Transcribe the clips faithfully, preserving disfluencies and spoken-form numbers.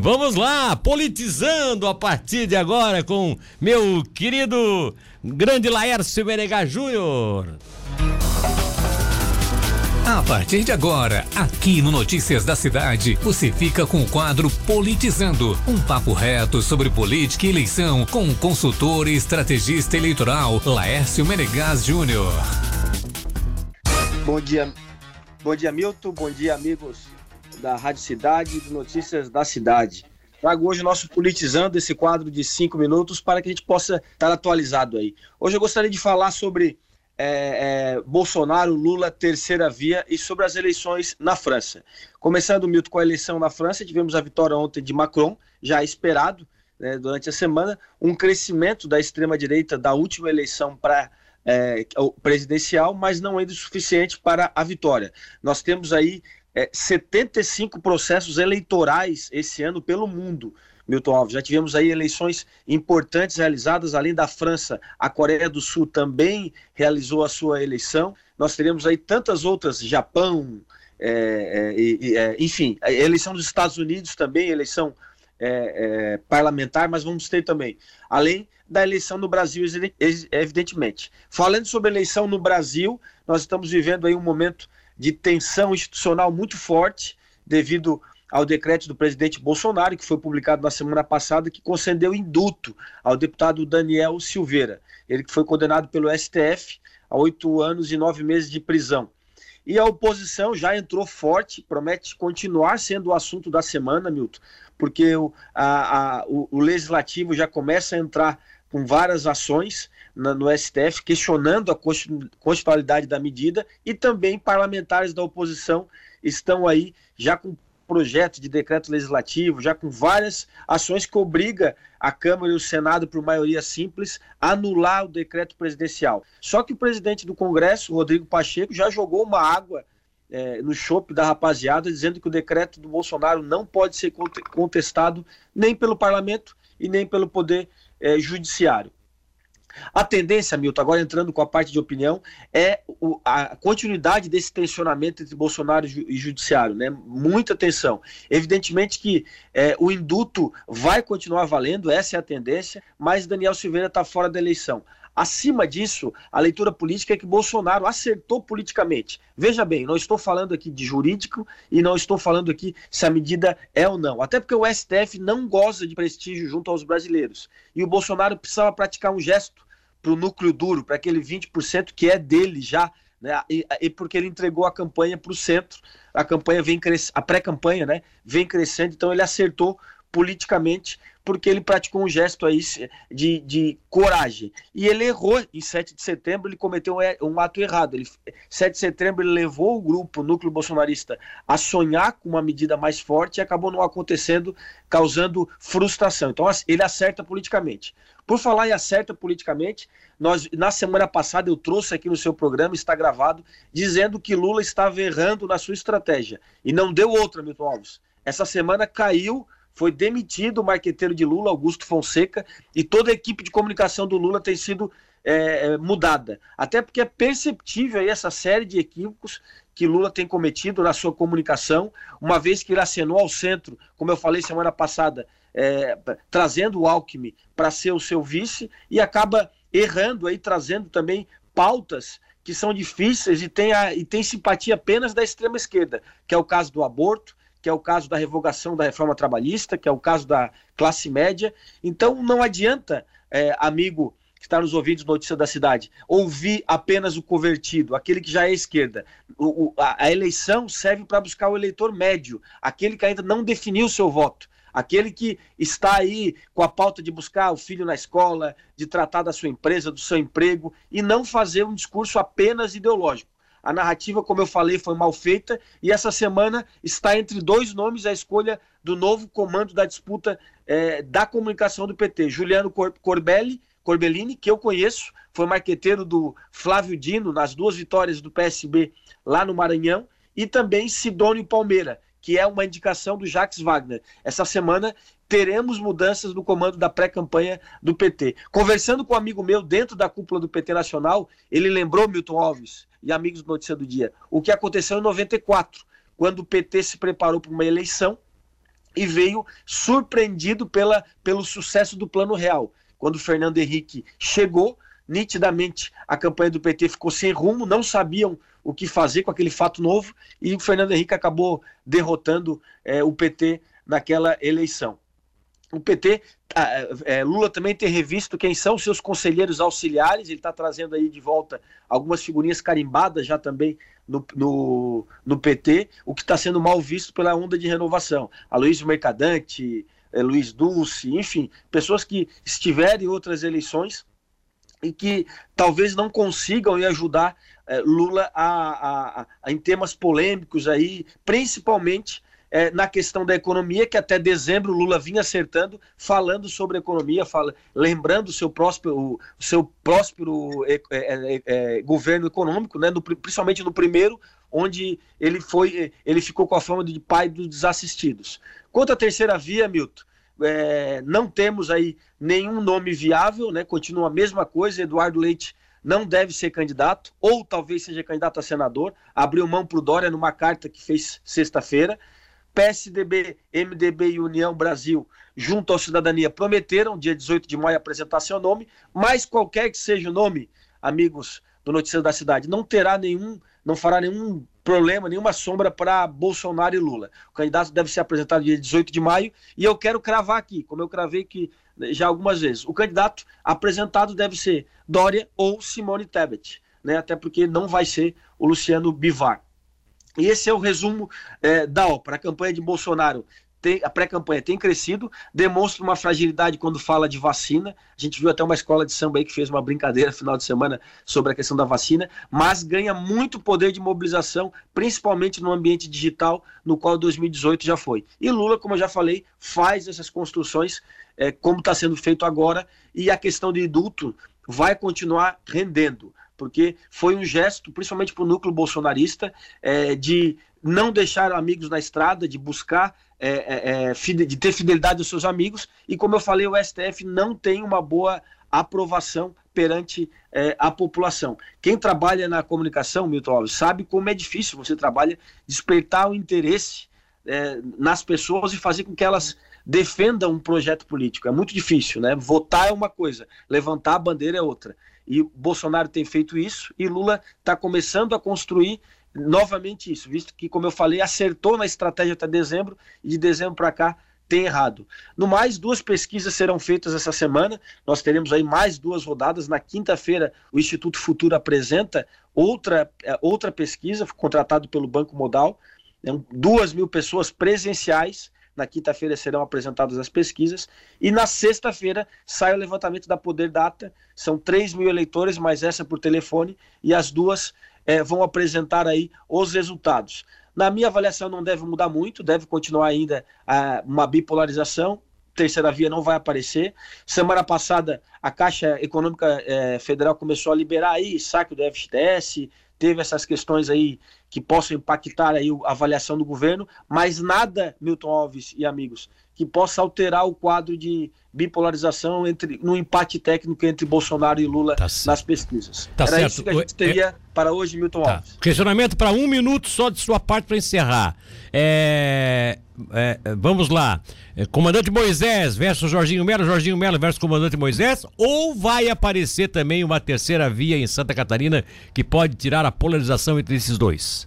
Vamos lá, politizando a partir de agora com meu querido grande Laércio Menegás Júnior. A partir de agora, aqui no Notícias da Cidade, você fica com o quadro Politizando, um papo reto sobre política e eleição com o consultor e estrategista eleitoral Laércio Menegás Júnior. Bom dia, bom dia Milton, bom dia amigos da Rádio Cidade e do Notícias da Cidade. Trago hoje o nosso Politizando, esse quadro de cinco minutos para que a gente possa estar atualizado aí. Hoje eu gostaria de falar sobre É, é, Bolsonaro, Lula, terceira via e sobre as eleições na França. Começando, Milton, com a eleição na França, tivemos a vitória ontem de Macron, já esperado, né, durante a semana, um crescimento da extrema-direita da última eleição para é, presidencial, mas não ainda o suficiente para a vitória. Nós temos aí é, setenta e cinco processos eleitorais esse ano pelo mundo. Milton Alves, já tivemos aí eleições importantes realizadas, além da França, a Coreia do Sul também realizou a sua eleição, nós teremos aí tantas outras, Japão, é, é, é, enfim, a eleição dos Estados Unidos também, eleição é, é, parlamentar, mas vamos ter também, além da eleição no Brasil, evidentemente. Falando sobre eleição no Brasil, nós estamos vivendo aí um momento de tensão institucional muito forte, devido ao decreto do presidente Bolsonaro, que foi publicado na semana passada, que concedeu indulto ao deputado Daniel Silveira. Ele que foi condenado pelo S T F a oito anos e nove meses de prisão. E a oposição já entrou forte, promete continuar sendo o assunto da semana, Milton, porque o, a, a, o, o Legislativo já começa a entrar com várias ações na, no S T F, questionando a constitucionalidade da medida, e também parlamentares da oposição estão aí já com projeto de decreto legislativo, já com várias ações que obriga a Câmara e o Senado, por maioria simples, a anular o decreto presidencial. Só que o presidente do Congresso, Rodrigo Pacheco, já jogou uma água é, no chope da rapaziada, dizendo que o decreto do Bolsonaro não pode ser contestado nem pelo parlamento e nem pelo poder é, judiciário. A tendência, Milton, agora entrando com a parte de opinião, é a continuidade desse tensionamento entre Bolsonaro e Judiciário, né? Muita tensão. Evidentemente que é, o indulto vai continuar valendo, essa é a tendência, mas Daniel Silveira está fora da eleição. Acima disso, a leitura política é que Bolsonaro acertou politicamente. Veja bem, não estou falando aqui de jurídico e não estou falando aqui se a medida é ou não. Até porque o S T F não goza de prestígio junto aos brasileiros. E o Bolsonaro precisava praticar um gesto para o núcleo duro, para aquele vinte por cento que é dele já, né? E, e porque ele entregou a campanha para o centro, a campanha vem cres... a pré-campanha, né, vem crescendo, então ele acertou politicamente, porque ele praticou um gesto aí de, de coragem. E ele errou, em sete de setembro ele cometeu um ato errado. Ele, sete de setembro ele levou o grupo, o núcleo bolsonarista, a sonhar com uma medida mais forte e acabou não acontecendo, causando frustração. Então ele acerta politicamente. Por falar em acerta politicamente, nós, na semana passada eu trouxe aqui no seu programa, está gravado, dizendo que Lula estava errando na sua estratégia. E não deu outra, Milton Alves. Essa semana caiu, foi demitido o marqueteiro de Lula, Augusto Fonseca, e toda a equipe de comunicação do Lula tem sido é, mudada. Até porque é perceptível aí essa série de equívocos que Lula tem cometido na sua comunicação, uma vez que ele acenou ao centro, como eu falei semana passada, é, trazendo o Alckmin para ser o seu vice, e acaba errando aí, trazendo também pautas que são difíceis e tem, a, e tem simpatia apenas da extrema esquerda, que é o caso do aborto, que é o caso da revogação da reforma trabalhista, que é o caso da classe média. Então não adianta, é, amigo que está nos ouvindo do Notícia da Cidade, ouvir apenas o convertido, aquele que já é esquerda. O, o, a, a eleição serve para buscar o eleitor médio, aquele que ainda não definiu o seu voto, aquele que está aí com a pauta de buscar o filho na escola, de tratar da sua empresa, do seu emprego, e não fazer um discurso apenas ideológico. A narrativa, como eu falei, foi mal feita e essa semana está entre dois nomes a escolha do novo comando da disputa é, da comunicação do P T. Juliano Cor- Corbelli, Corbellini, que eu conheço, foi marqueteiro do Flávio Dino nas duas vitórias do P S B lá no Maranhão, e também Sidônio Palmeira, que é uma indicação do Jacques Wagner. Essa semana teremos mudanças no comando da pré-campanha do P T. Conversando com um amigo meu dentro da cúpula do P T Nacional, ele lembrou, Milton Alves e amigos do Notícia do Dia, o que aconteceu em noventa e quatro, quando o P T se preparou para uma eleição e veio surpreendido pela, pelo sucesso do Plano Real. Quando o Fernando Henrique chegou, nitidamente a campanha do P T ficou sem rumo, não sabiam o que fazer com aquele fato novo, e o Fernando Henrique acabou derrotando é, o P T naquela eleição. O P T, é, Lula também tem revisto quem são seus conselheiros auxiliares, ele está trazendo aí de volta algumas figurinhas carimbadas já também no, no, no P T, o que está sendo mal visto pela onda de renovação. Aloysio Mercadante, é, Luiz Dulce, enfim, pessoas que estiverem em outras eleições e que talvez não consigam ir ajudar é, Lula a, a, a, a, em temas polêmicos aí, principalmente... É, na questão da economia, que até dezembro o Lula vinha acertando, falando sobre economia, fala, lembrando o seu próspero, o seu próspero é, é, é, governo econômico, né, no, principalmente no primeiro, onde ele, foi, ele ficou com a fama de pai dos desassistidos. Quanto à terceira via, Milton, é, não temos aí nenhum nome viável, né, continua a mesma coisa, Eduardo Leite não deve ser candidato, ou talvez seja candidato a senador, abriu mão para o Dória numa carta que fez sexta-feira. P S D B, M D B e União Brasil, junto à Cidadania, prometeram, dia dezoito de maio, apresentar seu nome, mas qualquer que seja o nome, amigos do Noticiário da Cidade, não terá nenhum, não fará nenhum problema, nenhuma sombra para Bolsonaro e Lula. O candidato deve ser apresentado dia dezoito de maio, e eu quero cravar aqui, como eu cravei aqui já algumas vezes, o candidato apresentado deve ser Dória ou Simone Tebet, né? Até porque não vai ser o Luciano Bivar. E esse é o resumo é, da ópera. A campanha de Bolsonaro, tem, a pré-campanha tem crescido, demonstra uma fragilidade quando fala de vacina. A gente viu até uma escola de samba aí que fez uma brincadeira no final de semana sobre a questão da vacina, mas ganha muito poder de mobilização, principalmente no ambiente digital, no qual dois mil e dezoito já foi. E Lula, como eu já falei, faz essas construções é, como está sendo feito agora, e a questão de indulto vai continuar rendendo, porque foi um gesto, principalmente para o núcleo bolsonarista, é, de não deixar amigos na estrada, de buscar, é, é, de ter fidelidade aos seus amigos, e como eu falei, o S T F não tem uma boa aprovação perante é, a população. Quem trabalha na comunicação, Milton Alves, sabe como é difícil você trabalha, despertar o interesse é, nas pessoas e fazer com que elas defendam um projeto político. É muito difícil, né? Votar é uma coisa, levantar a bandeira é outra. E Bolsonaro tem feito isso, e Lula está começando a construir novamente isso, visto que, como eu falei, acertou na estratégia até dezembro, e de dezembro para cá tem errado. No mais, duas pesquisas serão feitas essa semana, nós teremos aí mais duas rodadas. Na quinta-feira o Instituto Futuro apresenta outra, outra pesquisa, contratado pelo Banco Modal, né? Duas mil pessoas presenciais. Na quinta-feira serão apresentadas as pesquisas, e na sexta-feira sai o levantamento da Poder Data, são três mil eleitores, mas essa por telefone, e as duas é, vão apresentar aí os resultados. Na minha avaliação não deve mudar muito, deve continuar ainda a, uma bipolarização, terceira via não vai aparecer. Semana passada a Caixa Econômica é, Federal começou a liberar aí saque do F G T S, teve essas questões aí que possam impactar aí a avaliação do governo, mas nada, Milton Alves e amigos, que possa alterar o quadro de bipolarização entre, no empate técnico entre Bolsonaro e Lula tá nas pesquisas. Tá Era certo. Isso que a gente teria é... para hoje, Milton tá. Alves. Questionamento para um minuto só de sua parte para encerrar. É... É, vamos lá. Comandante Moisés versus Jorginho Mello, Jorginho Mello versus Comandante Moisés, ou vai aparecer também uma terceira via em Santa Catarina que pode tirar a polarização entre esses dois?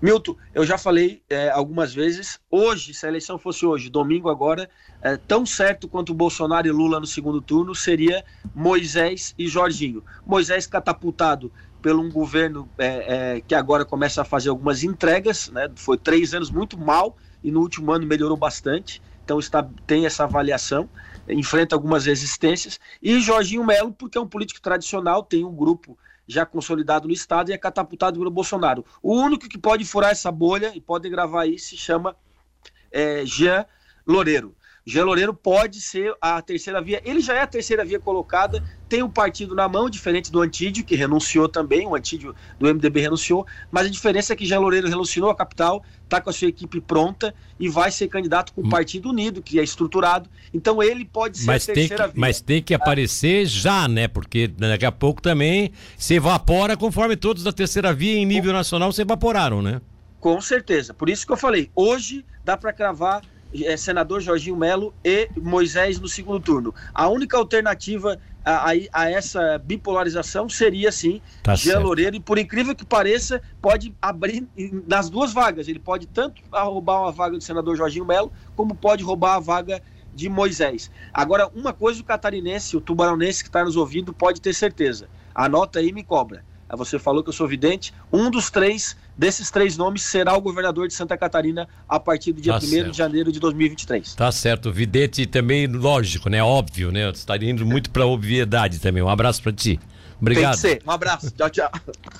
Milton, eu já falei é, algumas vezes, hoje, se a eleição fosse hoje, domingo agora, é, tão certo quanto Bolsonaro e Lula no segundo turno seria Moisés e Jorginho. Moisés catapultado pelo um governo é, é, que agora começa a fazer algumas entregas, né? Foi três anos muito mal, e no último ano melhorou bastante, então está, tem essa avaliação, enfrenta algumas resistências. E Jorginho Mello, porque é um político tradicional, tem um grupo já consolidado no Estado e é catapultado pelo Bolsonaro. O único que pode furar essa bolha, e podem gravar aí, se chama é, Jean Loureiro. Jean Loureiro pode ser a terceira via, ele já é a terceira via colocada, tem um partido na mão, diferente do Antídio, que renunciou também, o Antídio do M D B renunciou, mas a diferença é que Jean Loureiro renunciou à capital, está com a sua equipe pronta e vai ser candidato com o Partido Unido, que é estruturado, então ele pode ser mas a terceira que, via. Mas tem que aparecer já, né, porque daqui a pouco também se evapora, conforme todos da terceira via em nível nacional se evaporaram, né? Com certeza, por isso que eu falei, hoje dá para cravar senador Jorginho Mello e Moisés no segundo turno. A única alternativa a, a, a essa bipolarização seria, sim, tá Jean certo. Loureiro, e por incrível que pareça, pode abrir nas duas vagas. Ele pode tanto roubar uma vaga do senador Jorginho Mello, como pode roubar a vaga de Moisés. Agora, uma coisa o catarinense, o tubaronense que está nos ouvindo pode ter certeza. Anota aí e me cobra. Você falou que eu sou vidente. Um dos três, desses três nomes, será o governador de Santa Catarina a partir do dia primeiro de janeiro de dois mil e vinte e três. Tá certo. Vidente também, lógico, né? Óbvio, né? Você está indo muito para a obviedade também. Um abraço para ti. Obrigado. Tem que ser. Um abraço. Tchau, tchau.